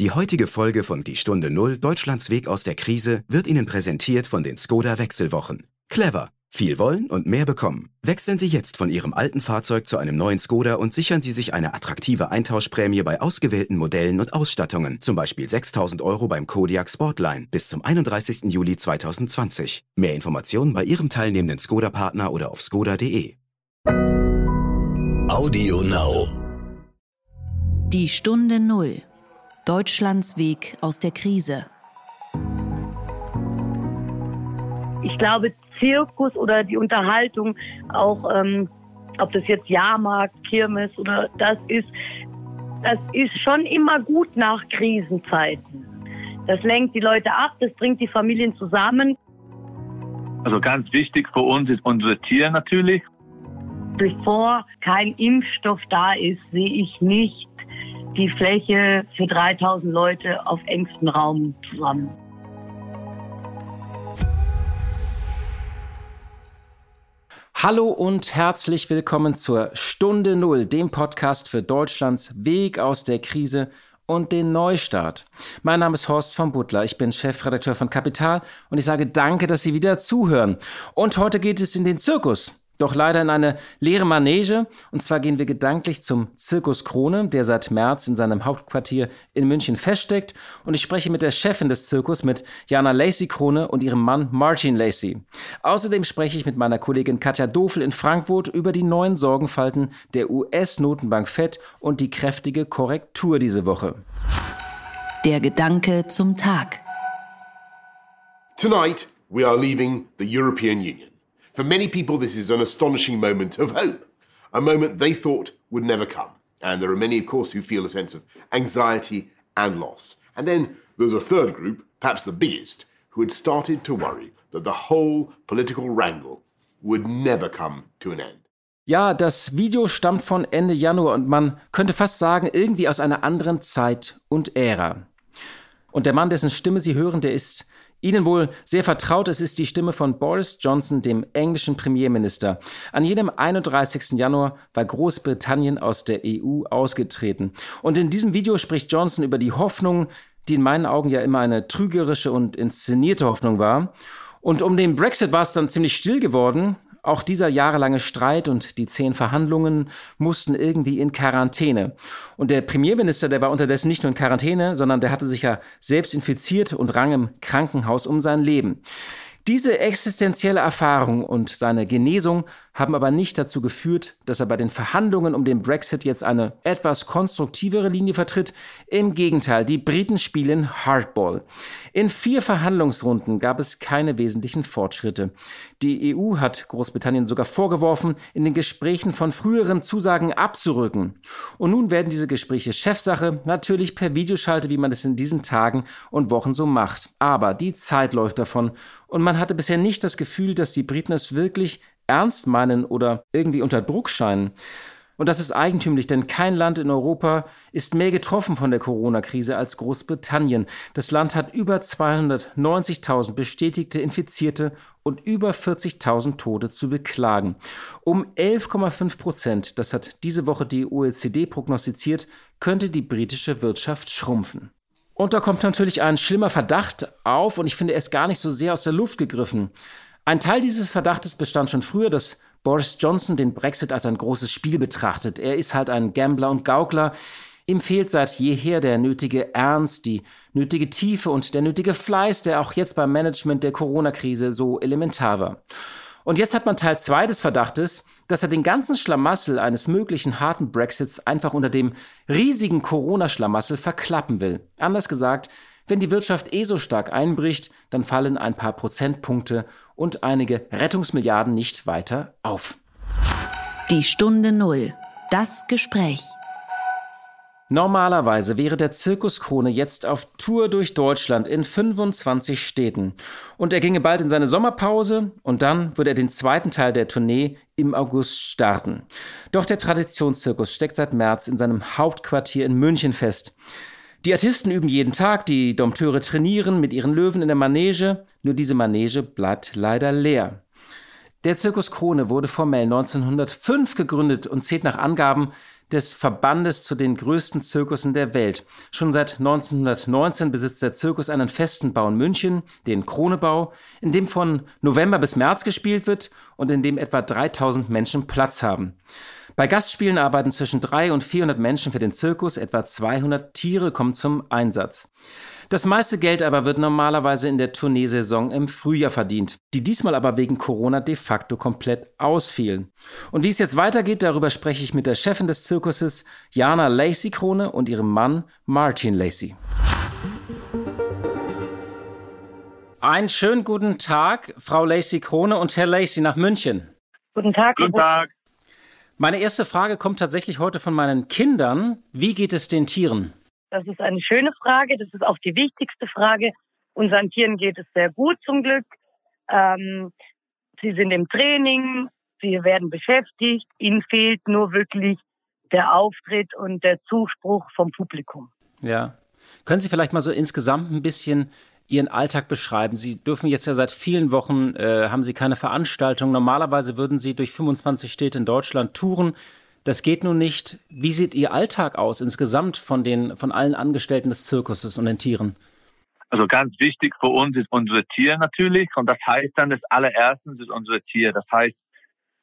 Die heutige Folge von Die Stunde Null, Deutschlands Weg aus der Krise, wird Ihnen präsentiert von den Skoda-Wechselwochen. Clever! Viel wollen und mehr bekommen. Wechseln Sie jetzt von Ihrem alten Fahrzeug zu einem neuen Skoda und sichern Sie sich eine attraktive Eintauschprämie bei ausgewählten Modellen und Ausstattungen, zum Beispiel 6.000 € beim Kodiaq Sportline bis zum 31. Juli 2020. Mehr Informationen bei Ihrem teilnehmenden Skoda-Partner oder auf skoda.de. Audio Now. Die Stunde Null. Deutschlands Weg aus der Krise. Ich glaube, Zirkus oder die Unterhaltung, auch ob das jetzt Jahrmarkt, Kirmes oder das ist schon immer gut nach Krisenzeiten. Das lenkt die Leute ab, das bringt die Familien zusammen. Also ganz wichtig für uns ist unser Tier natürlich. Bevor kein Impfstoff da ist, sehe ich nicht die Fläche für 3000 Leute auf engstem Raum zusammen. Hallo und herzlich willkommen zur Stunde Null, dem Podcast für Deutschlands Weg aus der Krise und den Neustart. Mein Name ist Horst von Buttlar, ich bin Chefredakteur von Kapital und ich sage danke, dass Sie wieder zuhören. Und heute geht es in den Zirkus, doch leider in eine leere Manege. Und zwar gehen wir gedanklich zum Zirkus Krone, der seit März in seinem Hauptquartier in München feststeckt. Und ich spreche mit der Chefin des Zirkus, mit Jana Lacey-Krone und ihrem Mann Martin Lacey. Außerdem spreche ich mit meiner Kollegin Katja Dovel in Frankfurt über die neuen Sorgenfalten der US-Notenbank FED und die kräftige Korrektur diese Woche. Der Gedanke zum Tag. Tonight we are leaving the European Union. For many people, this is an astonishing moment of hope, a moment they thought would never come. And there are many, of course, who feel a sense of anxiety and loss. And then there's a third group, perhaps the biggest, who had started to worry that the whole political wrangle would never come to an end. Ja, das Video stammt von Ende Januar und man könnte fast sagen, irgendwie aus einer anderen Zeit und Ära. Und der Mann, dessen Stimme Sie hören, der ist Ihnen wohl sehr vertraut, es ist die Stimme von Boris Johnson, dem englischen Premierminister. An jenem 31. Januar war Großbritannien aus der EU ausgetreten. Und in diesem Video spricht Johnson über die Hoffnung, die in meinen Augen ja immer eine trügerische und inszenierte Hoffnung war. Und um den Brexit war es dann ziemlich still geworden. Auch dieser jahrelange Streit und die 10 Verhandlungen mussten irgendwie in Quarantäne. Und der Premierminister, der war unterdessen nicht nur in Quarantäne, sondern der hatte sich ja selbst infiziert und rang im Krankenhaus um sein Leben. Diese existenzielle Erfahrung und seine Genesung haben aber nicht dazu geführt, dass er bei den Verhandlungen um den Brexit jetzt eine etwas konstruktivere Linie vertritt. Im Gegenteil, die Briten spielen Hardball. In 4 Verhandlungsrunden gab es keine wesentlichen Fortschritte. Die EU hat Großbritannien sogar vorgeworfen, in den Gesprächen von früheren Zusagen abzurücken. Und nun werden diese Gespräche Chefsache, natürlich per Videoschalte, wie man es in diesen Tagen und Wochen so macht. Aber die Zeit läuft davon. Und man hatte bisher nicht das Gefühl, dass die Briten es wirklich ernst meinen oder irgendwie unter Druck scheinen. Und das ist eigentümlich, denn kein Land in Europa ist mehr getroffen von der Corona-Krise als Großbritannien. Das Land hat über 290.000 bestätigte Infizierte und über 40.000 Tote zu beklagen. Um 11,5%, das hat diese Woche die OECD prognostiziert, könnte die britische Wirtschaft schrumpfen. Und da kommt natürlich ein schlimmer Verdacht auf und ich finde, er ist gar nicht so sehr aus der Luft gegriffen. Ein Teil dieses Verdachtes bestand schon früher, dass Boris Johnson den Brexit als ein großes Spiel betrachtet. Er ist halt ein Gambler und Gaukler. Ihm fehlt seit jeher der nötige Ernst, die nötige Tiefe und der nötige Fleiß, der auch jetzt beim Management der Corona-Krise so elementar war. Und jetzt hat man Teil 2 des Verdachtes, dass er den ganzen Schlamassel eines möglichen harten Brexits einfach unter dem riesigen Corona-Schlamassel verklappen will. Anders gesagt, wenn die Wirtschaft so stark einbricht, dann fallen ein paar Prozentpunkte und einige Rettungsmilliarden nicht weiter auf. Die Stunde Null. Das Gespräch. Normalerweise wäre der Zirkus Krone jetzt auf Tour durch Deutschland in 25 Städten. Und er ginge bald in seine Sommerpause und dann würde er den zweiten Teil der Tournee im August starten. Doch der Traditionszirkus steckt seit März in seinem Hauptquartier in München fest. Die Artisten üben jeden Tag, die Dompteure trainieren mit ihren Löwen in der Manege. Nur diese Manege bleibt leider leer. Der Zirkus Krone wurde formell 1905 gegründet und zählt nach Angaben des Verbandes zu den größten Zirkussen der Welt. Schon seit 1919 besitzt der Zirkus einen festen Bau in München, den Kronebau, in dem von November bis März gespielt wird und in dem etwa 3000 Menschen Platz haben. Bei Gastspielen arbeiten zwischen 300 und 400 Menschen für den Zirkus, etwa 200 Tiere kommen zum Einsatz. Das meiste Geld aber wird normalerweise in der Tourneesaison im Frühjahr verdient, die diesmal aber wegen Corona de facto komplett ausfiel. Und wie es jetzt weitergeht, darüber spreche ich mit der Chefin des Zirkuses, Jana Lacey-Krone, und ihrem Mann Martin Lacey. Einen schönen guten Tag, Frau Lacey-Krone und Herr Lacey nach München. Guten Tag. Guten Tag. Meine erste Frage kommt tatsächlich heute von meinen Kindern. Wie geht es den Tieren? Das ist eine schöne Frage. Das ist auch die wichtigste Frage. Unseren Tieren geht es sehr gut zum Glück. Sie sind im Training, sie werden beschäftigt. Ihnen fehlt nur wirklich der Auftritt und der Zuspruch vom Publikum. Ja. Können Sie vielleicht mal so insgesamt ein bisschen Ihren Alltag beschreiben? Sie dürfen jetzt ja seit vielen Wochen, haben Sie keine Veranstaltung. Normalerweise würden Sie durch 25 Städte in Deutschland touren. Das geht nun nicht. Wie sieht Ihr Alltag aus insgesamt von allen Angestellten des Zirkuses und den Tieren? Also ganz wichtig für uns ist unsere Tiere natürlich. Und das heißt dann, das allererstens ist unsere Tiere. Das heißt,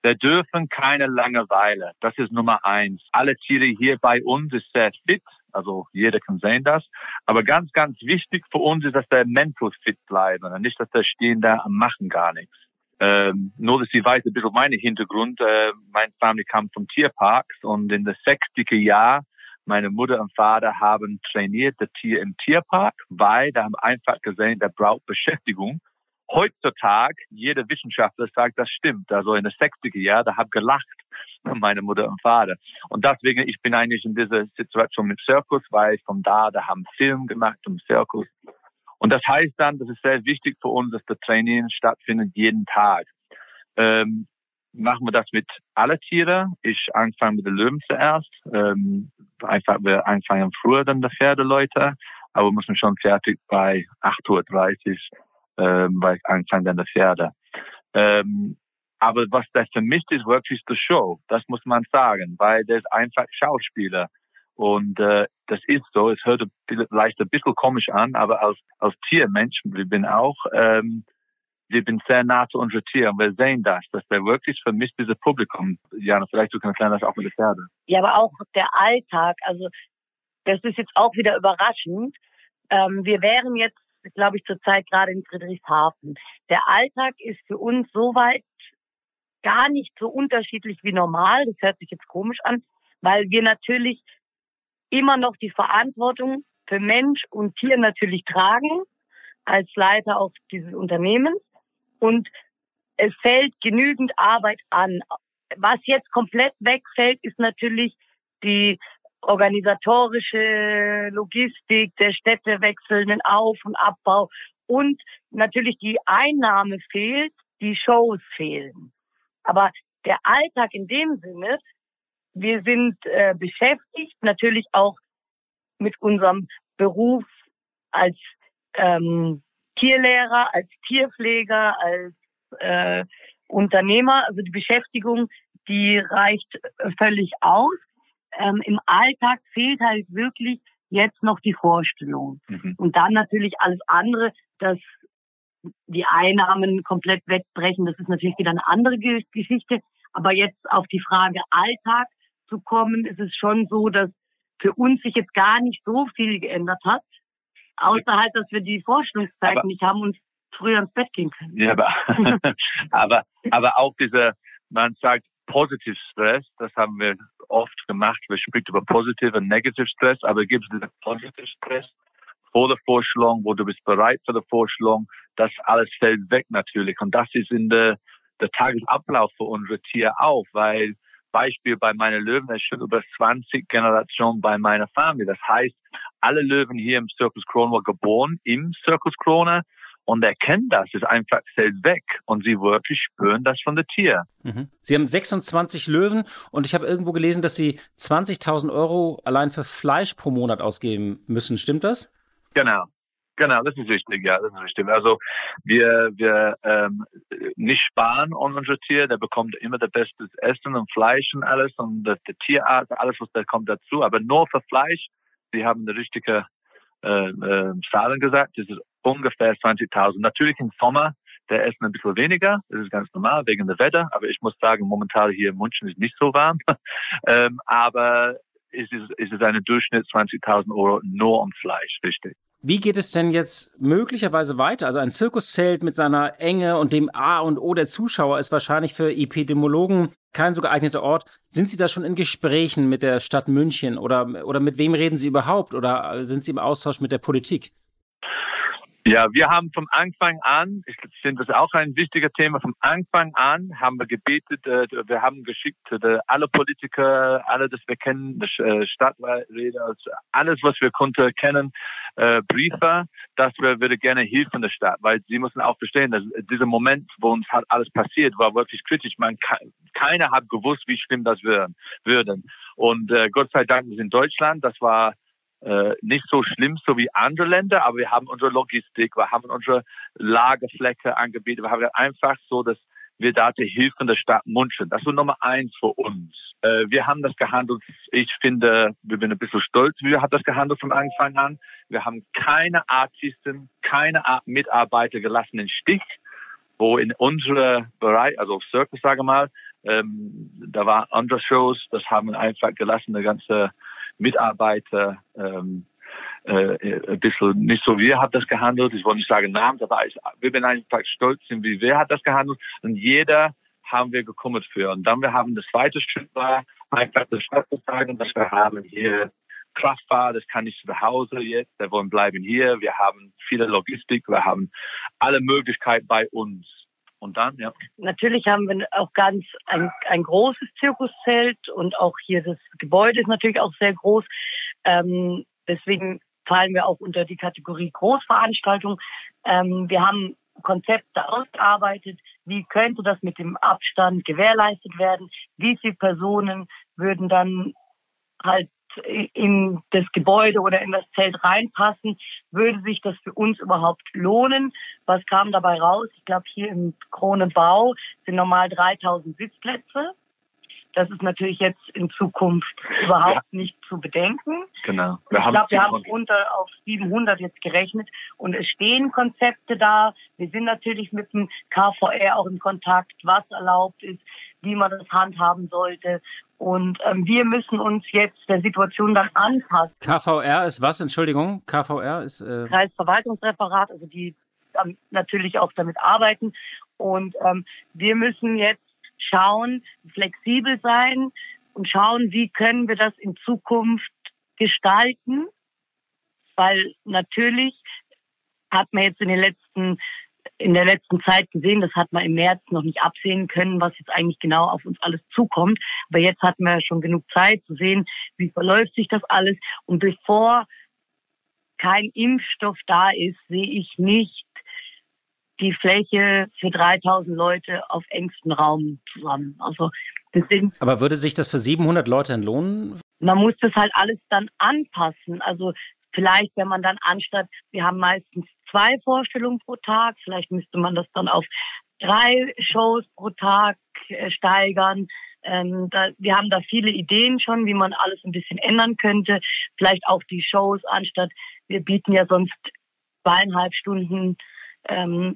wir dürfen keine Langeweile. Das ist Nummer 1. Alle Tiere hier bei uns sind sehr fit. Also jeder kann sehen das. Aber ganz, ganz wichtig für uns ist, dass wir mental fit bleiben. Und nicht, dass wir stehen da und machen gar nichts. Nur, dass Sie weiß, ein bisschen meinen Hintergrund. Meine Familie kam vom Tierparks und in den 60er Jahren, meine Mutter und Vater haben trainiert, das Tier im Tierpark, weil da haben einfach gesehen, der braucht Beschäftigung. Heutzutage, jeder Wissenschaftler sagt, das stimmt. Also in den 60er Jahren, da habe gelacht meine Mutter und Vater. Und deswegen, ich bin eigentlich in dieser Situation mit Zirkus, weil von da haben Film gemacht im Zirkus. Und das heißt dann, das ist sehr wichtig für uns, dass das Training stattfindet jeden Tag. Machen wir das mit allen Tieren. Ich anfange mit den Löwen zuerst. Wir anfangen früher dann die Pferdeleute, aber wir müssen schon fertig bei 8.30 Uhr, weil ich anfange dann die Pferde. Aber was das für mich ist, wirklich die Show. Das muss man sagen, weil das einfach Schauspieler. Und das ist so, es hört vielleicht ein bisschen komisch an, aber als Tiermensch, wir bin auch, wir bin sehr nah zu unseren Tieren. Wir sehen das, dass wir wirklich vermisst dieses Publikum. Jana, vielleicht du kannst das auch mit der Pferde. Ja, aber auch der Alltag, also das ist jetzt auch wieder überraschend. Wir wären jetzt, glaube ich, zurzeit gerade in Friedrichshafen. Der Alltag ist für uns soweit gar nicht so unterschiedlich wie normal. Das hört sich jetzt komisch an, weil wir natürlich immer noch die Verantwortung für Mensch und Tier natürlich tragen, als Leiter auch dieses Unternehmens. Und es fällt genügend Arbeit an. Was jetzt komplett wegfällt, ist natürlich die organisatorische Logistik, der städtewechselnden Auf- und Abbau. Und natürlich die Einnahme fehlt, die Shows fehlen. Aber der Alltag in dem Sinne, wir sind beschäftigt, natürlich auch mit unserem Beruf als Tierlehrer, als Tierpfleger, als Unternehmer. Also die Beschäftigung, die reicht völlig aus. Im Alltag fehlt halt wirklich jetzt noch die Vorstellung. Mhm. Und dann natürlich alles andere, dass die Einnahmen komplett wegbrechen. Das ist natürlich wieder eine andere Geschichte. Aber jetzt auf die Frage Alltag zu kommen, ist es schon so, dass für uns sich jetzt gar nicht so viel geändert hat, außer halt, dass wir die Vorstellungszeiten nicht haben und früher ins Bett gehen können. Ja, aber auch dieser, man sagt, Positive Stress, das haben wir oft gemacht. Wir sprechen über Positive und Negative Stress, aber gibt es diesen Positive Stress vor der Vorstellung, wo du bist bereit für die Vorstellung, das alles fällt weg natürlich. Und das ist in der Tagesablauf für unsere Tiere auch, weil Beispiel bei meinen Löwen, das ist schon über 20 Generationen bei meiner Familie. Das heißt, alle Löwen hier im Zirkus Krone waren geboren im Zirkus Krone und erkennen das, ist einfach selbst weg und sie wirklich spüren das von den Tieren. Mhm. Sie haben 26 Löwen und ich habe irgendwo gelesen, dass Sie 20.000 Euro allein für Fleisch pro Monat ausgeben müssen. Stimmt das? Genau. Genau, das ist wichtig, ja, das ist wichtig. Also wir nicht sparen an unser Tier, der bekommt immer das beste Essen und Fleisch und alles und der Tierarzt, alles was da kommt dazu, aber nur für Fleisch, sie haben die richtigen Zahlen gesagt, das ist ungefähr 20.000. Natürlich im Sommer, der essen ein bisschen weniger, das ist ganz normal, wegen dem Wetter, aber ich muss sagen, momentan hier in München ist nicht so warm, aber es ist ein Durchschnitt 20.000 Euro nur um Fleisch, richtig. Wie geht es denn jetzt möglicherweise weiter? Also ein Zirkuszelt mit seiner Enge und dem A und O der Zuschauer ist wahrscheinlich für Epidemiologen kein so geeigneter Ort. Sind Sie da schon in Gesprächen mit der Stadt München oder mit wem reden Sie überhaupt? Oder sind Sie im Austausch mit der Politik? Ja, wir haben vom Anfang an, ich finde das auch ein wichtiges Thema, vom Anfang an haben wir gebetet, wir haben geschickt alle Politiker, alle, das wir kennen, Stadträte, alles, was wir konnten, kennen, Briefer, dass wir würde gerne Hilfe von der Stadt, weil sie müssen auch verstehen, dass dieser Moment, wo uns halt alles passiert, war wirklich kritisch. Keiner hat gewusst, wie schlimm das würden. Und Gott sei Dank ist in Deutschland, das war nicht so schlimm, so wie andere Länder, aber wir haben unsere Logistik, wir haben unsere Lagerfläche angebietet, wir haben einfach so, dass wir da die Hilfe der Stadt München, das war Nummer 1 für uns. Wir haben das gehandelt, ich finde, wir sind ein bisschen stolz, wir haben das gehandelt von Anfang an, wir haben keine Artisten, keine Mitarbeiter gelassen im Stich, wo in unserem Bereich, also Circus, sage mal, da waren andere Shows, das haben wir einfach gelassen, der ganze Mitarbeiter ein bisschen nicht so, wir haben das gehandelt. Ich wollte nicht sagen Namen, aber wir sind einfach stolz, wie wir haben das gehandelt. Und jeder haben wir gekümmert für. Und dann wir haben das zweite Stück war, einfach das Stadt zu sagen, dass wir haben hier Kraftfahrer, das kann nicht zu Hause jetzt, wir wollen bleiben hier. Wir haben viele Logistik, wir haben alle Möglichkeiten bei uns. Und dann, ja. Natürlich haben wir auch ganz ein großes Zirkuszelt und auch hier das Gebäude ist natürlich auch sehr groß. Deswegen fallen wir auch unter die Kategorie Großveranstaltung. Wir haben Konzepte ausgearbeitet. Wie könnte das mit dem Abstand gewährleistet werden? Wie viele Personen würden dann halt in das Gebäude oder in das Zelt reinpassen, würde sich das für uns überhaupt lohnen? Was kam dabei raus? Ich glaube, hier im Kronebau sind normal 3000 Sitzplätze. Das ist natürlich jetzt in Zukunft überhaupt nicht zu bedenken. Genau. Ich glaube, wir haben runter auf 700 jetzt gerechnet und es stehen Konzepte da. Wir sind natürlich mit dem KVR auch in Kontakt, was erlaubt ist, wie man das handhaben sollte. Und wir müssen uns jetzt der Situation dann anpassen. KVR ist was? Entschuldigung, KVR ist... Kreisverwaltungsreferat, also die natürlich auch damit arbeiten. Und wir müssen jetzt schauen, flexibel sein und schauen, wie können wir das in Zukunft gestalten. Weil natürlich hat man jetzt in der letzten Zeit gesehen, das hat man im März noch nicht absehen können, was jetzt eigentlich genau auf uns alles zukommt. Aber jetzt hatten wir schon genug Zeit zu sehen, wie verläuft sich das alles. Und bevor kein Impfstoff da ist, sehe ich nicht die Fläche für 3000 Leute auf engstem Raum zusammen. Also aber würde sich das für 700 Leute dann lohnen? Man muss das halt alles dann anpassen. Also vielleicht, wenn man dann anstatt, wir haben meistens 2 Vorstellungen pro Tag, vielleicht müsste man das dann auf 3 Shows pro Tag steigern. Wir haben da viele Ideen schon, wie man alles ein bisschen ändern könnte. Vielleicht auch die Shows anstatt, wir bieten ja sonst 2,5 Stunden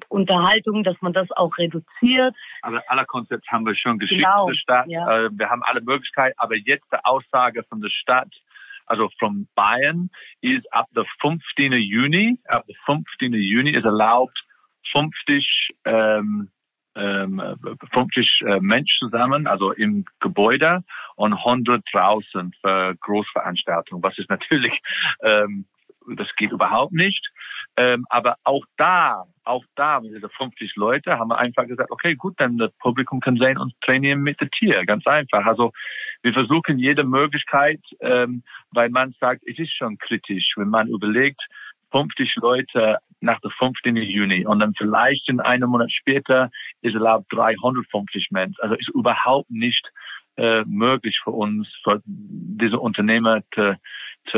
Unterhaltung, dass man das auch reduziert. Also alle Konzepte haben wir schon geschickt in der Stadt. Ja. Wir haben alle Möglichkeiten, aber jetzt die Aussage von der Stadt, also von Bayern, ist ab dem 15. Juni ist erlaubt, 50 Menschen zusammen, also im Gebäude und 100 draußen für Großveranstaltungen, was ist natürlich das geht überhaupt nicht. Aber auch da, mit diesen 50 Leute, haben wir einfach gesagt, okay, gut, dann das Publikum kann sehen und trainieren mit dem Tier. Ganz einfach. Also, wir versuchen jede Möglichkeit, weil man sagt, es ist schon kritisch, wenn man überlegt, 50 Leute nach dem 15. Juni und dann vielleicht in einem Monat später ist erlaubt 350 Menschen. Also, ist überhaupt nicht möglich für uns, für diese Unternehmer zu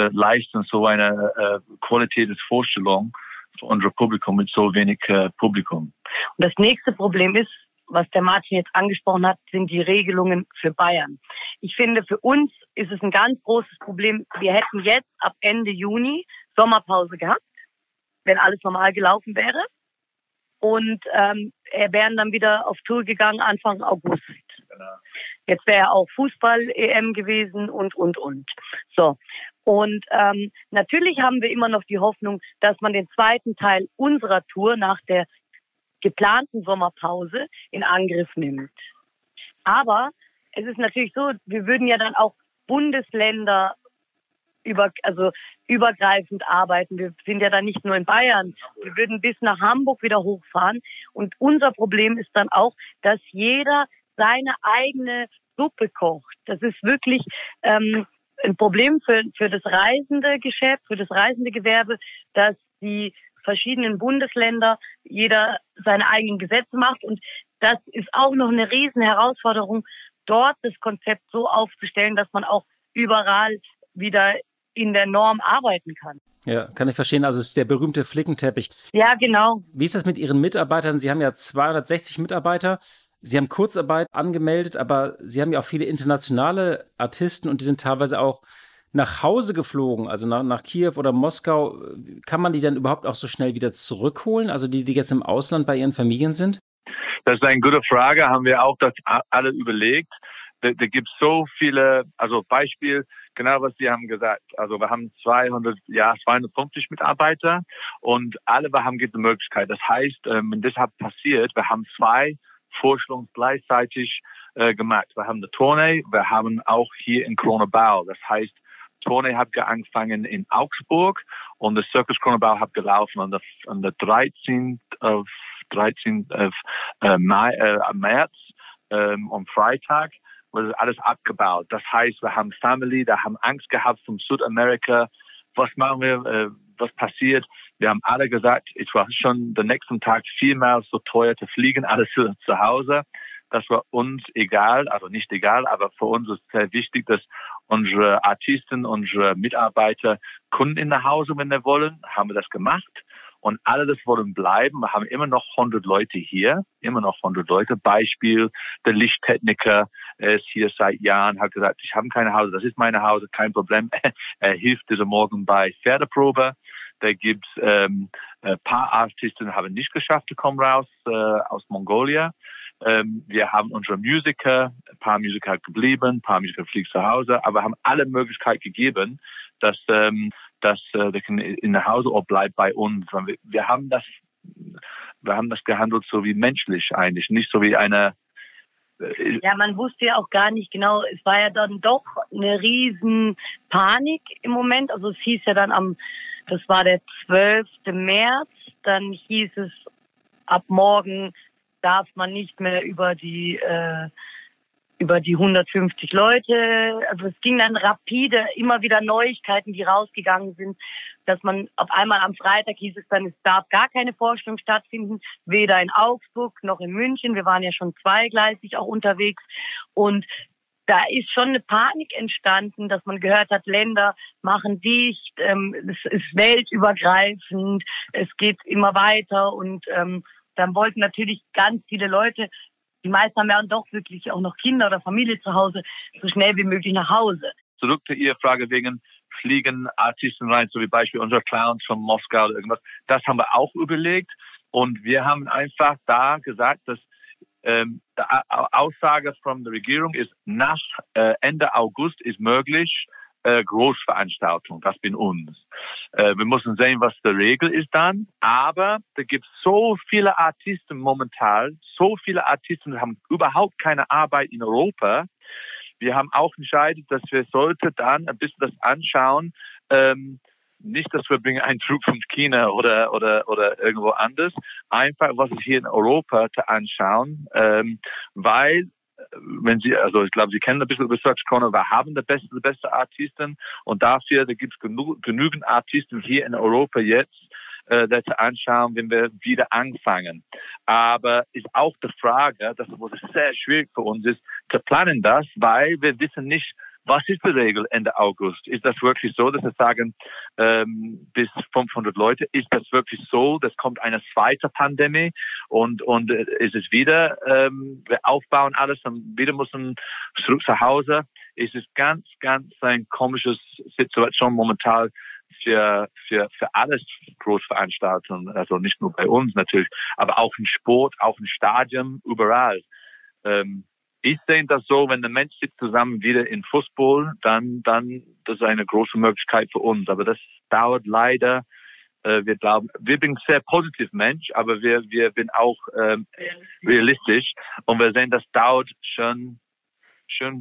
leisten, so eine Qualität des Vorstellung für unser Publikum mit so wenig Publikum. Und das nächste Problem ist, was der Martin jetzt angesprochen hat, sind die Regelungen für Bayern. Ich finde, für uns ist es ein ganz großes Problem. Wir hätten jetzt ab Ende Juni Sommerpause gehabt, wenn alles normal gelaufen wäre. Und wären dann wieder auf Tour gegangen Anfang August. Jetzt wäre auch Fußball-EM gewesen und. So. Und natürlich haben wir immer noch die Hoffnung, dass man den zweiten Teil unserer Tour nach der geplanten Sommerpause in Angriff nimmt. Aber es ist natürlich so, wir würden ja dann auch Bundesländer übergreifend arbeiten. Wir sind ja dann nicht nur in Bayern. Wir würden bis nach Hamburg wieder hochfahren. Und unser Problem ist dann auch, dass jeder seine eigene Suppe kocht. Das ist wirklich ein Problem für das reisende Geschäft, für das reisende Gewerbe, dass die verschiedenen Bundesländer jeder seine eigenen Gesetze macht. Und das ist auch noch eine riesen Herausforderung, dort das Konzept so aufzustellen, dass man auch überall wieder in der Norm arbeiten kann. Ja, kann ich verstehen. Also es ist der berühmte Flickenteppich. Ja, genau. Wie ist das mit Ihren Mitarbeitern? Sie haben ja 260 Mitarbeiter. Sie haben Kurzarbeit angemeldet, aber Sie haben ja auch viele internationale Artisten und die sind teilweise auch nach Hause geflogen, also nach Kiew oder Moskau. Kann man die dann überhaupt auch so schnell wieder zurückholen? Also die jetzt im Ausland bei ihren Familien sind? Das ist eine gute Frage. Haben wir auch das alle überlegt. Da gibt es so viele, also Beispiele, genau was Sie haben gesagt. Also wir haben 250 Mitarbeiter und alle haben die Möglichkeit. Das heißt, wenn das passiert, wir haben zwei Vorstellungen gleichzeitig gemacht. Wir haben eine Tournee, wir haben auch hier in Kronenbau. Das heißt, Tournee hat angefangen in Augsburg und der Zirkus Kronenbau hat gelaufen an der 13. März am Freitag. Das ist alles abgebaut. Das heißt, wir haben Family, da haben Angst gehabt von Südamerika. Was machen wir? Was passiert? Wir haben alle gesagt, es war schon den nächsten Tag vielmals so teuer zu fliegen, alles zu Hause. Das war uns egal, also nicht egal, aber für uns ist sehr wichtig, dass unsere Artisten, unsere Mitarbeiter Kunden in der Hause, wenn wir wollen, haben wir das gemacht. Und alle das wollen bleiben. Wir haben immer noch 100 Leute hier, immer noch 100 Leute. Beispiel, der Lichttechniker ist hier seit Jahren, hat gesagt, ich habe keine Hause, das ist meine Hause, kein Problem. Er hilft diesen Morgen bei Pferdeprobe. Da gibt es ein paar Artisten, die haben nicht geschafft, die kommen raus aus Mongolia. Wir haben unsere Musiker, ein paar Musiker geblieben, ein paar Musiker fliegen zu Hause, aber haben alle Möglichkeit gegeben, dass der Kind in Hause auch bleibt bei uns. Wir haben das gehandelt so wie menschlich eigentlich, nicht so wie eine... Ja, man wusste ja auch gar nicht genau, es war ja dann doch eine riesen Panik im Moment. Also es hieß ja dann das war der 12. März, dann hieß es, ab morgen darf man nicht mehr über die 150 Leute, also es ging dann rapide, immer wieder Neuigkeiten, die rausgegangen sind, dass man auf einmal am Freitag hieß es dann, es darf gar keine Vorstellung stattfinden, weder in Augsburg noch in München, wir waren ja schon zweigleisig auch unterwegs und da ist schon eine Panik entstanden, dass man gehört hat, Länder machen dicht, es ist weltübergreifend, es geht immer weiter und dann wollten natürlich ganz viele Leute, die meisten haben ja doch wirklich auch noch Kinder oder Familie zu Hause, so schnell wie möglich nach Hause. Zurück zu Ihrer Frage wegen Fliegen, Artisten rein, so wie Beispiel unser Clowns von Moskau oder irgendwas. Das haben wir auch überlegt und wir haben einfach da gesagt, dass die Aussage von der Regierung ist, nach Ende August ist möglich, Großveranstaltung, das bin uns. Wir müssen sehen, was die Regel ist dann, aber da gibt es so viele Artisten momentan, haben überhaupt keine Arbeit in Europa. Wir haben auch entschieden, dass wir sollte dann ein bisschen das anschauen, nicht, dass wir bringen einen Trupp von China oder irgendwo anders, einfach was es hier in Europa zu anschauen, weil ich glaube, Sie kennen ein bisschen über Search Corner, wir haben die beste Artisten und dafür, da gibt es genügend Artisten hier in Europa jetzt, das anschauen, wenn wir wieder anfangen. Aber ist auch die Frage, dass es sehr schwierig für uns ist, zu planen das, weil wir wissen nicht, Was ist die Regel Ende August? Ist das wirklich so, dass wir sagen, bis 500 Leute? Ist das wirklich so, das kommt eine zweite Pandemie und ist es wieder, wir aufbauen alles und wieder müssen zurück zu Hause? Es ist ganz, ganz ein komisches Situation momentan für alles Großveranstaltungen, also nicht nur bei uns natürlich, aber auch im Sport, auch im Stadion, überall. Ich sehe das so, wenn der Mensch sitzt zusammen wieder in Fußball, dann das ist eine große Möglichkeit für uns. Aber das dauert leider. Wir glauben, wir sind sehr positiv Mensch, aber wir sind auch realistisch und wir sehen, das dauert schon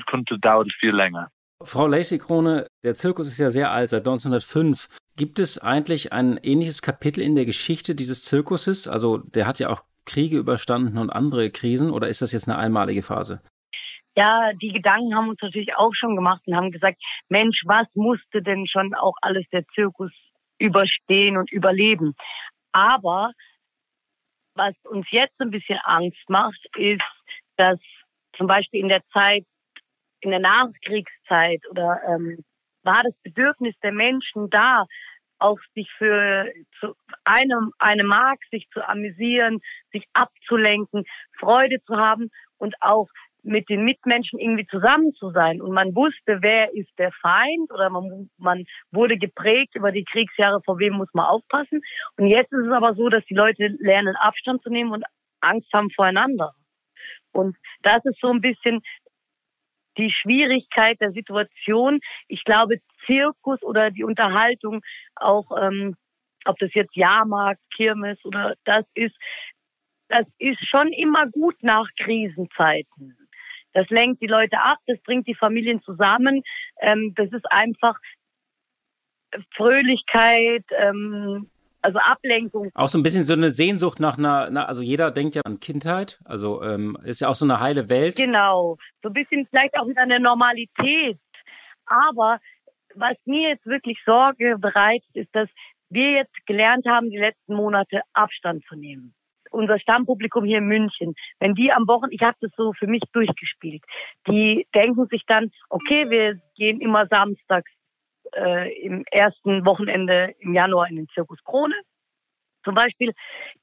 könnte dauert viel länger. Frau Lacey-Krone, der Zirkus ist ja sehr alt, seit 1905. Gibt es eigentlich ein ähnliches Kapitel in der Geschichte dieses Zirkuses? Also der hat ja auch Kriege überstanden und andere Krisen, oder ist das jetzt eine einmalige Phase? Ja, die Gedanken haben uns natürlich auch schon gemacht und haben gesagt, Mensch, was musste denn schon auch alles der Zirkus überstehen und überleben? Aber was uns jetzt ein bisschen Angst macht, ist, dass zum Beispiel in der Nachkriegszeit oder war das Bedürfnis der Menschen da, auch sich eine Mark sich zu amüsieren, sich abzulenken, Freude zu haben und auch mit den Mitmenschen irgendwie zusammen zu sein. Und man wusste, wer ist der Feind, oder man wurde geprägt über die Kriegsjahre, vor wem muss man aufpassen. Und jetzt ist es aber so, dass die Leute lernen, Abstand zu nehmen und Angst haben voreinander. Und das ist so ein bisschen die Schwierigkeit der Situation. Ich glaube, Zirkus oder die Unterhaltung, auch ob das jetzt Jahrmarkt, Kirmes oder das ist schon immer gut nach Krisenzeiten. Das lenkt die Leute ab, das bringt die Familien zusammen. Das ist einfach Fröhlichkeit, also Ablenkung. Auch so ein bisschen so eine Sehnsucht nach einer, also jeder denkt ja an Kindheit, also ist ja auch so eine heile Welt. Genau, so ein bisschen vielleicht auch wieder eine Normalität. Aber was mir jetzt wirklich Sorge bereitet, ist, dass wir jetzt gelernt haben, die letzten Monate Abstand zu nehmen. Unser Stammpublikum hier in München, wenn die am Wochenende, ich habe das so für mich durchgespielt, die denken sich dann, okay, wir gehen immer samstags im ersten Wochenende im Januar in den Zirkus Krone. Zum Beispiel,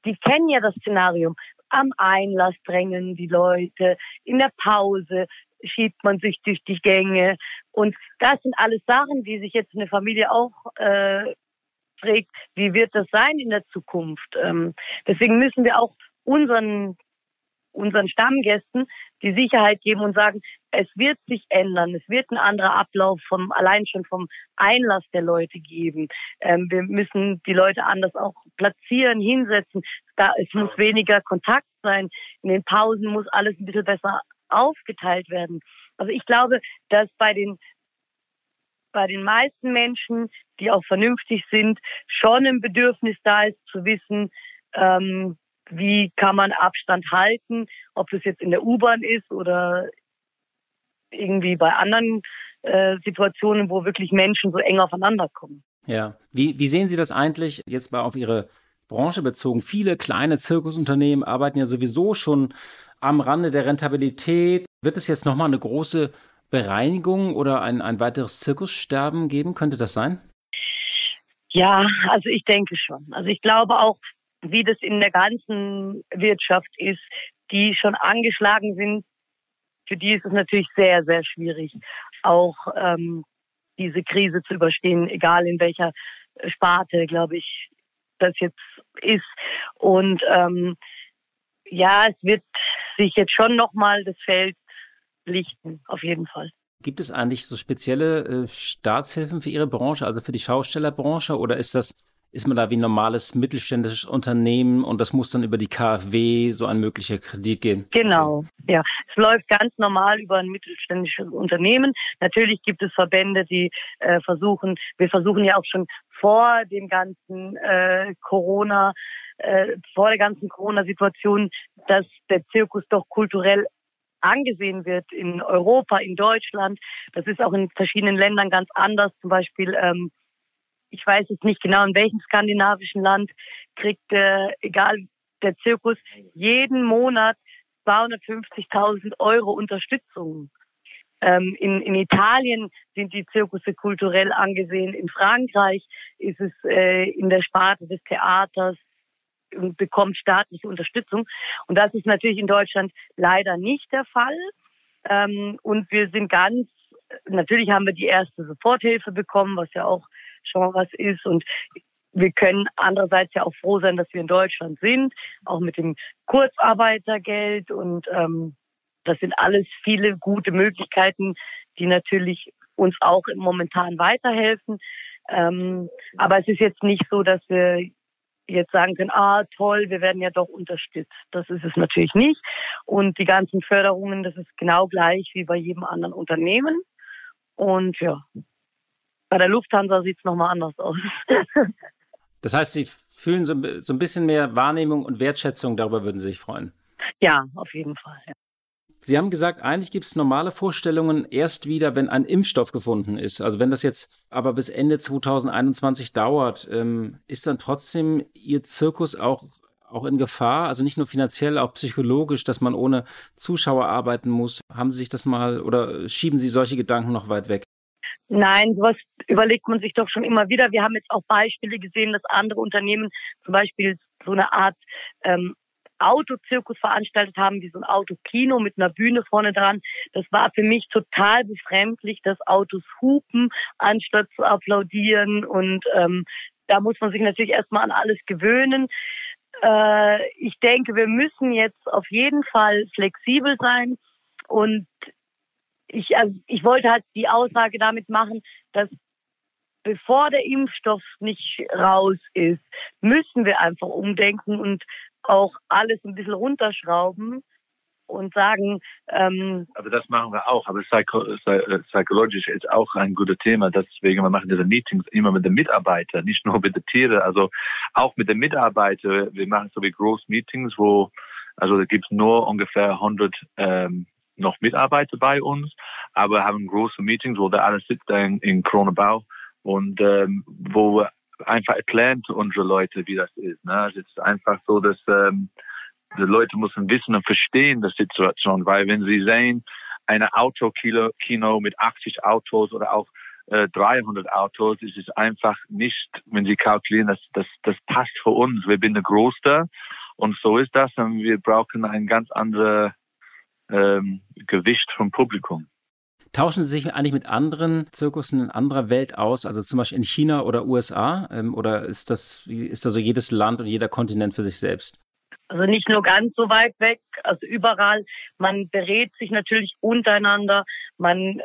die kennen ja das Szenario. Am Einlass drängen die Leute, in der Pause schiebt man sich durch die Gänge. Und das sind alles Sachen, die sich jetzt eine Familie auch trägt. Wie wird das sein in der Zukunft? Deswegen müssen wir auch unseren Stammgästen die Sicherheit geben und sagen, es wird sich ändern, es wird ein anderer Ablauf allein schon vom Einlass der Leute geben. Wir müssen die Leute anders auch platzieren, hinsetzen. Es muss weniger Kontakt sein. In den Pausen muss alles ein bisschen besser aufgeteilt werden. Also ich glaube, dass bei den meisten Menschen, die auch vernünftig sind, schon ein Bedürfnis da ist, zu wissen, wie kann man Abstand halten, ob das jetzt in der U-Bahn ist oder irgendwie bei anderen Situationen, wo wirklich Menschen so eng aufeinander kommen. Ja, wie sehen Sie das eigentlich jetzt mal auf Ihre Branche bezogen? Viele kleine Zirkusunternehmen arbeiten ja sowieso schon am Rande der Rentabilität. Wird es jetzt nochmal eine große Bereinigung oder ein weiteres Zirkussterben geben? Könnte das sein? Ja, also ich denke schon. Also ich glaube auch, wie das in der ganzen Wirtschaft ist, die schon angeschlagen sind, für die ist es natürlich sehr, sehr schwierig, auch diese Krise zu überstehen, egal in welcher Sparte, glaube ich, das jetzt ist. Und ja, es wird sich jetzt schon nochmal das Feld lichten, auf jeden Fall. Gibt es eigentlich so spezielle Staatshilfen für Ihre Branche, also für die Schaustellerbranche, oder ist man da wie ein normales mittelständisches Unternehmen und das muss dann über die KfW so ein möglicher Kredit gehen? Genau, ja. Es läuft ganz normal über ein mittelständisches Unternehmen. Natürlich gibt es Verbände, die wir versuchen ja auch schon vor dem ganzen vor der ganzen Corona-Situation, dass der Zirkus doch kulturell angesehen wird in Europa, in Deutschland. Das ist auch in verschiedenen Ländern ganz anders. Zum Beispiel, ich weiß jetzt nicht genau, in welchem skandinavischen Land kriegt, der Zirkus jeden Monat 250.000 Euro Unterstützung. In Italien sind die Zirkusse kulturell angesehen. In Frankreich ist es in der Sparte des Theaters, bekommt staatliche Unterstützung. Und das ist natürlich in Deutschland leider nicht der Fall. Und wir sind natürlich haben wir die erste Soforthilfe bekommen, was ja auch schon was ist. Und wir können andererseits ja auch froh sein, dass wir in Deutschland sind, auch mit dem Kurzarbeitergeld. Und das sind alles viele gute Möglichkeiten, die natürlich uns auch momentan weiterhelfen. Aber es ist jetzt nicht so, dass wir jetzt sagen können, toll, wir werden ja doch unterstützt. Das ist es natürlich nicht. Und die ganzen Förderungen, das ist genau gleich wie bei jedem anderen Unternehmen. Und ja, bei der Lufthansa sieht es nochmal anders aus. Das heißt, Sie fühlen so ein bisschen mehr Wahrnehmung und Wertschätzung, darüber würden Sie sich freuen? Ja, auf jeden Fall. Ja. Sie haben gesagt, eigentlich gibt es normale Vorstellungen erst wieder, wenn ein Impfstoff gefunden ist. Also wenn das jetzt aber bis Ende 2021 dauert, ist dann trotzdem Ihr Zirkus auch in Gefahr? Also nicht nur finanziell, auch psychologisch, dass man ohne Zuschauer arbeiten muss. Haben Sie sich das mal oder schieben Sie solche Gedanken noch weit weg? Nein, sowas überlegt man sich doch schon immer wieder. Wir haben jetzt auch Beispiele gesehen, dass andere Unternehmen zum Beispiel so eine Art Autozirkus veranstaltet haben, wie so ein Autokino mit einer Bühne vorne dran. Das war für mich total befremdlich, dass Autos hupen, anstatt zu applaudieren. Und da muss man sich natürlich erstmal an alles gewöhnen. Ich denke, wir müssen jetzt auf jeden Fall flexibel sein. Und ich wollte halt die Aussage damit machen, dass bevor der Impfstoff nicht raus ist, müssen wir einfach umdenken und auch alles ein bisschen runterschrauben und sagen... aber das machen wir auch. Aber psychologisch ist auch ein gutes Thema. Deswegen, wir machen diese Meetings immer mit den Mitarbeitern, nicht nur mit den Tieren, also auch mit den Mitarbeitern. Wir machen so wie große Meetings, da gibt es nur ungefähr 100 noch Mitarbeiter bei uns, aber wir haben große Meetings, wo da alles sitzt in Kronenbau und wo wir einfach erklären zu unsere Leute, wie das ist. Ne? Es ist einfach so, dass die Leute müssen wissen und verstehen die Situation, weil wenn sie sehen, eine Autokino mit 80 Autos oder auch 300 Autos, ist es einfach nicht, wenn sie kalkulieren, das passt für uns. Wir sind der Größte und so ist das und wir brauchen ein ganz anderes Gewicht vom Publikum. Tauschen Sie sich eigentlich mit anderen Zirkussen in anderer Welt aus, also zum Beispiel in China oder USA? Oder ist da so jedes Land und jeder Kontinent für sich selbst? Also nicht nur ganz so weit weg, also überall. Man berät sich natürlich untereinander, man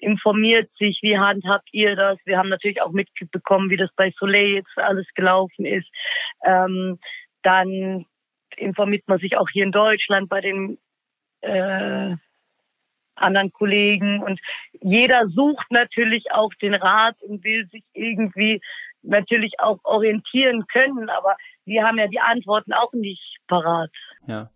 informiert sich, wie handhabt ihr das? Wir haben natürlich auch mitbekommen, wie das bei Soleil jetzt alles gelaufen ist. Dann informiert man sich auch hier in Deutschland bei den anderen Kollegen und jeder sucht natürlich auch den Rat und will sich irgendwie natürlich auch orientieren können, aber wir haben ja die Antworten auch nicht parat. Ja.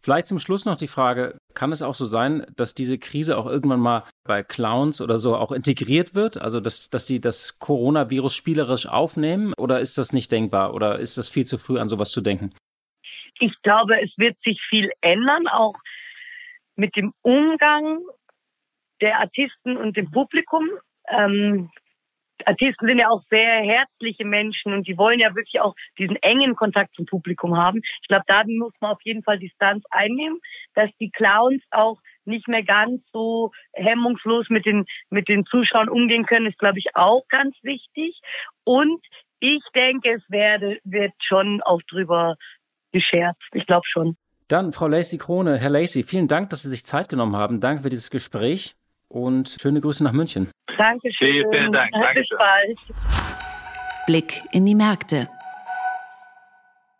Vielleicht zum Schluss noch die Frage, kann es auch so sein, dass diese Krise auch irgendwann mal bei Clowns oder so auch integriert wird? Also dass die das Coronavirus spielerisch aufnehmen oder ist das nicht denkbar oder ist das viel zu früh an sowas zu denken? Ich glaube, es wird sich viel ändern, auch mit dem Umgang der Artisten und dem Publikum. Artisten sind ja auch sehr herzliche Menschen und die wollen ja wirklich auch diesen engen Kontakt zum Publikum haben. Ich glaube, da muss man auf jeden Fall Distanz einnehmen, dass die Clowns auch nicht mehr ganz so hemmungslos mit den Zuschauern umgehen können, ist, glaube ich, auch ganz wichtig. Und ich denke, wird schon auch drüber gescherzt. Ich glaube schon. Dann, Frau Lacey-Krone, Herr Lacey, vielen Dank, dass Sie sich Zeit genommen haben. Danke für dieses Gespräch und schöne Grüße nach München. Dankeschön. Vielen Dank. Bis bald. Blick in die Märkte.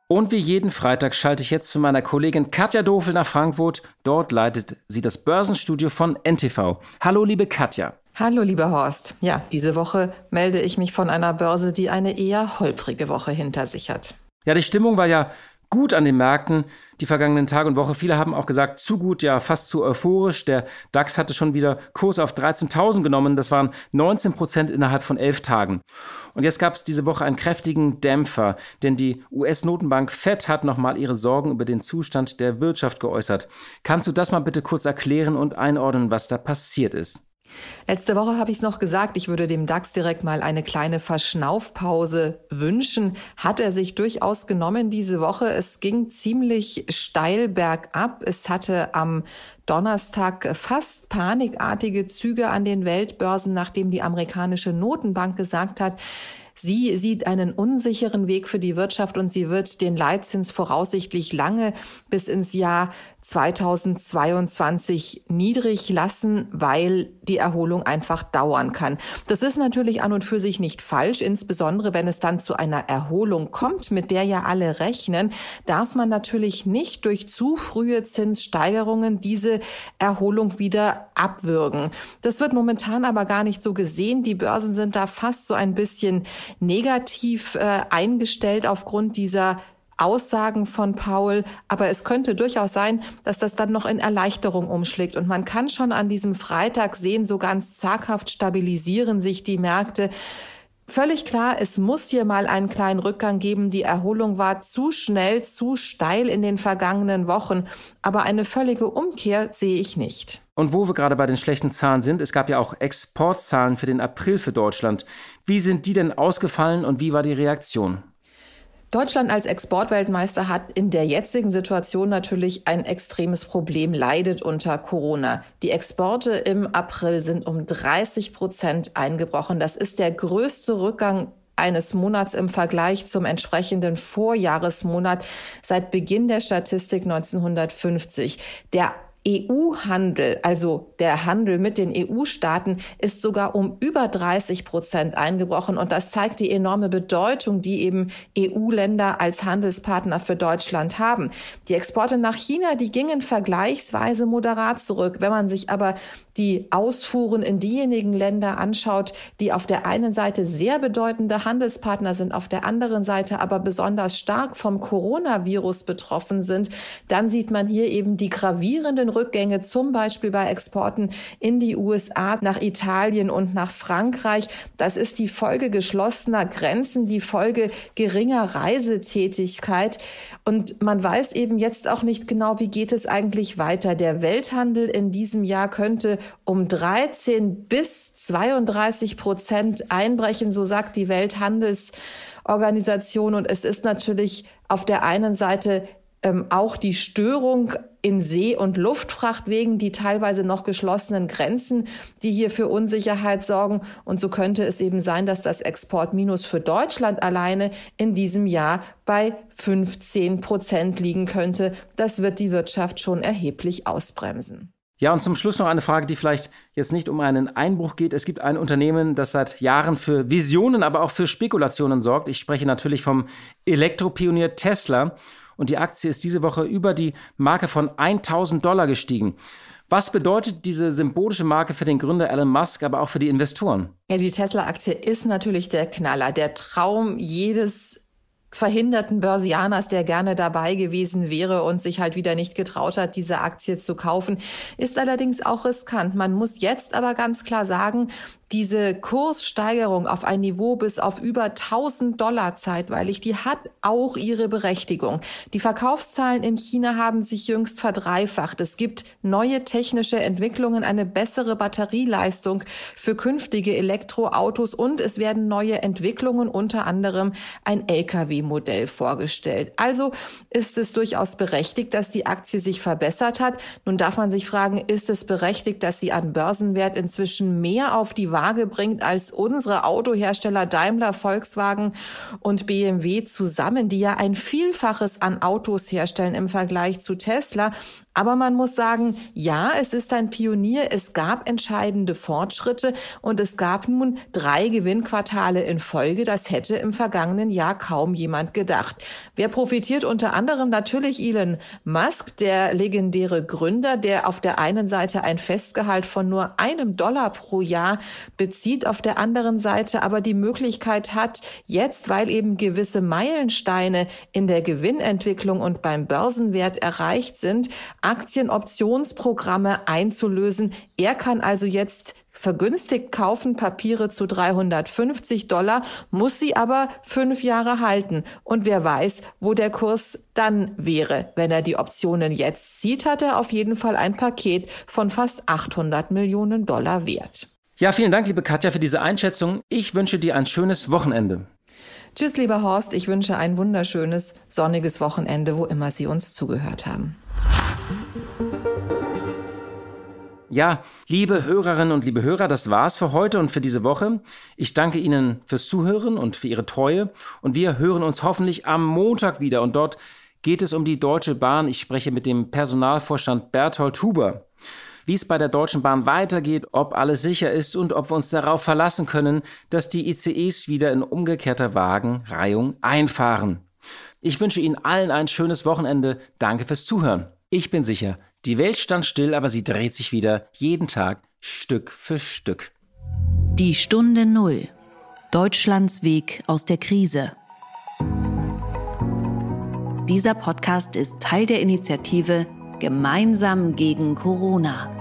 Und wie jeden Freitag schalte ich jetzt zu meiner Kollegin Katja Dovel nach Frankfurt. Dort leitet sie das Börsenstudio von NTV. Hallo, liebe Katja. Hallo, lieber Horst. Ja, diese Woche melde ich mich von einer Börse, die eine eher holprige Woche hinter sich hat. Ja, die Stimmung war ja gut an den Märkten die vergangenen Tage und Woche. Viele haben auch gesagt, zu gut, ja, fast zu euphorisch. Der DAX hatte schon wieder Kurs auf 13.000 genommen. Das waren 19% innerhalb von 11 Tagen. Und jetzt gab es diese Woche einen kräftigen Dämpfer, denn die US-Notenbank FED hat nochmal ihre Sorgen über den Zustand der Wirtschaft geäußert. Kannst du das mal bitte kurz erklären und einordnen, was da passiert ist? Letzte Woche habe ich es noch gesagt, ich würde dem DAX direkt mal eine kleine Verschnaufpause wünschen. Hat er sich durchaus genommen diese Woche. Es ging ziemlich steil bergab. Es hatte am Donnerstag fast panikartige Züge an den Weltbörsen, nachdem die amerikanische Notenbank gesagt hat, sie sieht einen unsicheren Weg für die Wirtschaft und sie wird den Leitzins voraussichtlich lange bis ins Jahr 2022 niedrig lassen, weil die Erholung einfach dauern kann. Das ist natürlich an und für sich nicht falsch, insbesondere wenn es dann zu einer Erholung kommt, mit der ja alle rechnen, darf man natürlich nicht durch zu frühe Zinssteigerungen diese Erholung wieder abwürgen. Das wird momentan aber gar nicht so gesehen. Die Börsen sind da fast so ein bisschen negativ eingestellt aufgrund dieser Aussagen von Paul, aber es könnte durchaus sein, dass das dann noch in Erleichterung umschlägt. Und man kann schon an diesem Freitag sehen, so ganz zaghaft stabilisieren sich die Märkte. Völlig klar, es muss hier mal einen kleinen Rückgang geben. Die Erholung war zu schnell, zu steil in den vergangenen Wochen. Aber eine völlige Umkehr sehe ich nicht. Und wo wir gerade bei den schlechten Zahlen sind, es gab ja auch Exportzahlen für den April für Deutschland. Wie sind die denn ausgefallen und wie war die Reaktion? Deutschland als Exportweltmeister hat in der jetzigen Situation natürlich ein extremes Problem, leidet unter Corona. Die Exporte im April sind um 30% eingebrochen. Das ist der größte Rückgang eines Monats im Vergleich zum entsprechenden Vorjahresmonat seit Beginn der Statistik 1950. Der EU-Handel, also der Handel mit den EU-Staaten, ist sogar um über 30% eingebrochen. Und das zeigt die enorme Bedeutung, die eben EU-Länder als Handelspartner für Deutschland haben. Die Exporte nach China, die gingen vergleichsweise moderat zurück. Wenn man sich aber die Ausfuhren in diejenigen Länder anschaut, die auf der einen Seite sehr bedeutende Handelspartner sind, auf der anderen Seite aber besonders stark vom Coronavirus betroffen sind, dann sieht man hier eben die gravierenden Rückgänge, zum Beispiel bei Exporten in die USA, nach Italien und nach Frankreich. Das ist die Folge geschlossener Grenzen, die Folge geringer Reisetätigkeit. Und man weiß eben jetzt auch nicht genau, wie geht es eigentlich weiter. Der Welthandel in diesem Jahr könnte um 13-32% einbrechen, so sagt die Welthandelsorganisation. Und es ist natürlich auf der einen Seite auch die Störung in See- und Luftfracht wegen die teilweise noch geschlossenen Grenzen, die hier für Unsicherheit sorgen. Und so könnte es eben sein, dass das Exportminus für Deutschland alleine in diesem Jahr bei 15% liegen könnte. Das wird die Wirtschaft schon erheblich ausbremsen. Ja, und zum Schluss noch eine Frage, die vielleicht jetzt nicht um einen Einbruch geht. Es gibt ein Unternehmen, das seit Jahren für Visionen, aber auch für Spekulationen sorgt. Ich spreche natürlich vom Elektropionier Tesla. Und die Aktie ist diese Woche über die Marke von $1.000 gestiegen. Was bedeutet diese symbolische Marke für den Gründer Elon Musk, aber auch für die Investoren? Ja, die Tesla-Aktie ist natürlich der Knaller, der Traum jedes verhinderten Börsianers, der gerne dabei gewesen wäre und sich halt wieder nicht getraut hat, diese Aktie zu kaufen, ist allerdings auch riskant. Man muss jetzt aber ganz klar sagen, diese Kurssteigerung auf ein Niveau bis auf über $1.000 zeitweilig, die hat auch ihre Berechtigung. Die Verkaufszahlen in China haben sich jüngst verdreifacht. Es gibt neue technische Entwicklungen, eine bessere Batterieleistung für künftige Elektroautos und es werden neue Entwicklungen, unter anderem ein LKW-Modell vorgestellt. Also ist es durchaus berechtigt, dass die Aktie sich verbessert hat. Nun darf man sich fragen, ist es berechtigt, dass sie an Börsenwert inzwischen mehr auf die bringt als unsere Autohersteller Daimler, Volkswagen und BMW zusammen, die ja ein Vielfaches an Autos herstellen im Vergleich zu Tesla. Aber man muss sagen, ja, es ist ein Pionier, es gab entscheidende Fortschritte und es gab nun 3 Gewinnquartale in Folge. Das hätte im vergangenen Jahr kaum jemand gedacht. Wer profitiert? Unter anderem natürlich Elon Musk, der legendäre Gründer, der auf der einen Seite ein Festgehalt von nur $1 pro Jahr bezieht, auf der anderen Seite aber die Möglichkeit hat, jetzt, weil eben gewisse Meilensteine in der Gewinnentwicklung und beim Börsenwert erreicht sind, Aktienoptionsprogramme einzulösen. Er kann also jetzt vergünstigt kaufen Papiere zu $350, muss sie aber 5 Jahre halten. Und wer weiß, wo der Kurs dann wäre. Wenn er die Optionen jetzt zieht, hat er auf jeden Fall ein Paket von fast $800 Millionen wert. Ja, vielen Dank, liebe Katja, für diese Einschätzung. Ich wünsche dir ein schönes Wochenende. Tschüss, lieber Horst. Ich wünsche ein wunderschönes, sonniges Wochenende, wo immer Sie uns zugehört haben. Ja, liebe Hörerinnen und liebe Hörer, das war's für heute und für diese Woche. Ich danke Ihnen fürs Zuhören und für Ihre Treue. Und wir hören uns hoffentlich am Montag wieder. Und dort geht es um die Deutsche Bahn. Ich spreche mit dem Personalvorstand Berthold Huber. Wie es bei der Deutschen Bahn weitergeht, ob alles sicher ist und ob wir uns darauf verlassen können, dass die ICEs wieder in umgekehrter Wagenreihung einfahren. Ich wünsche Ihnen allen ein schönes Wochenende. Danke fürs Zuhören. Ich bin sicher, die Welt stand still, aber sie dreht sich wieder jeden Tag Stück für Stück. Die Stunde Null. Deutschlands Weg aus der Krise. Dieser Podcast ist Teil der Initiative Gemeinsam gegen Corona.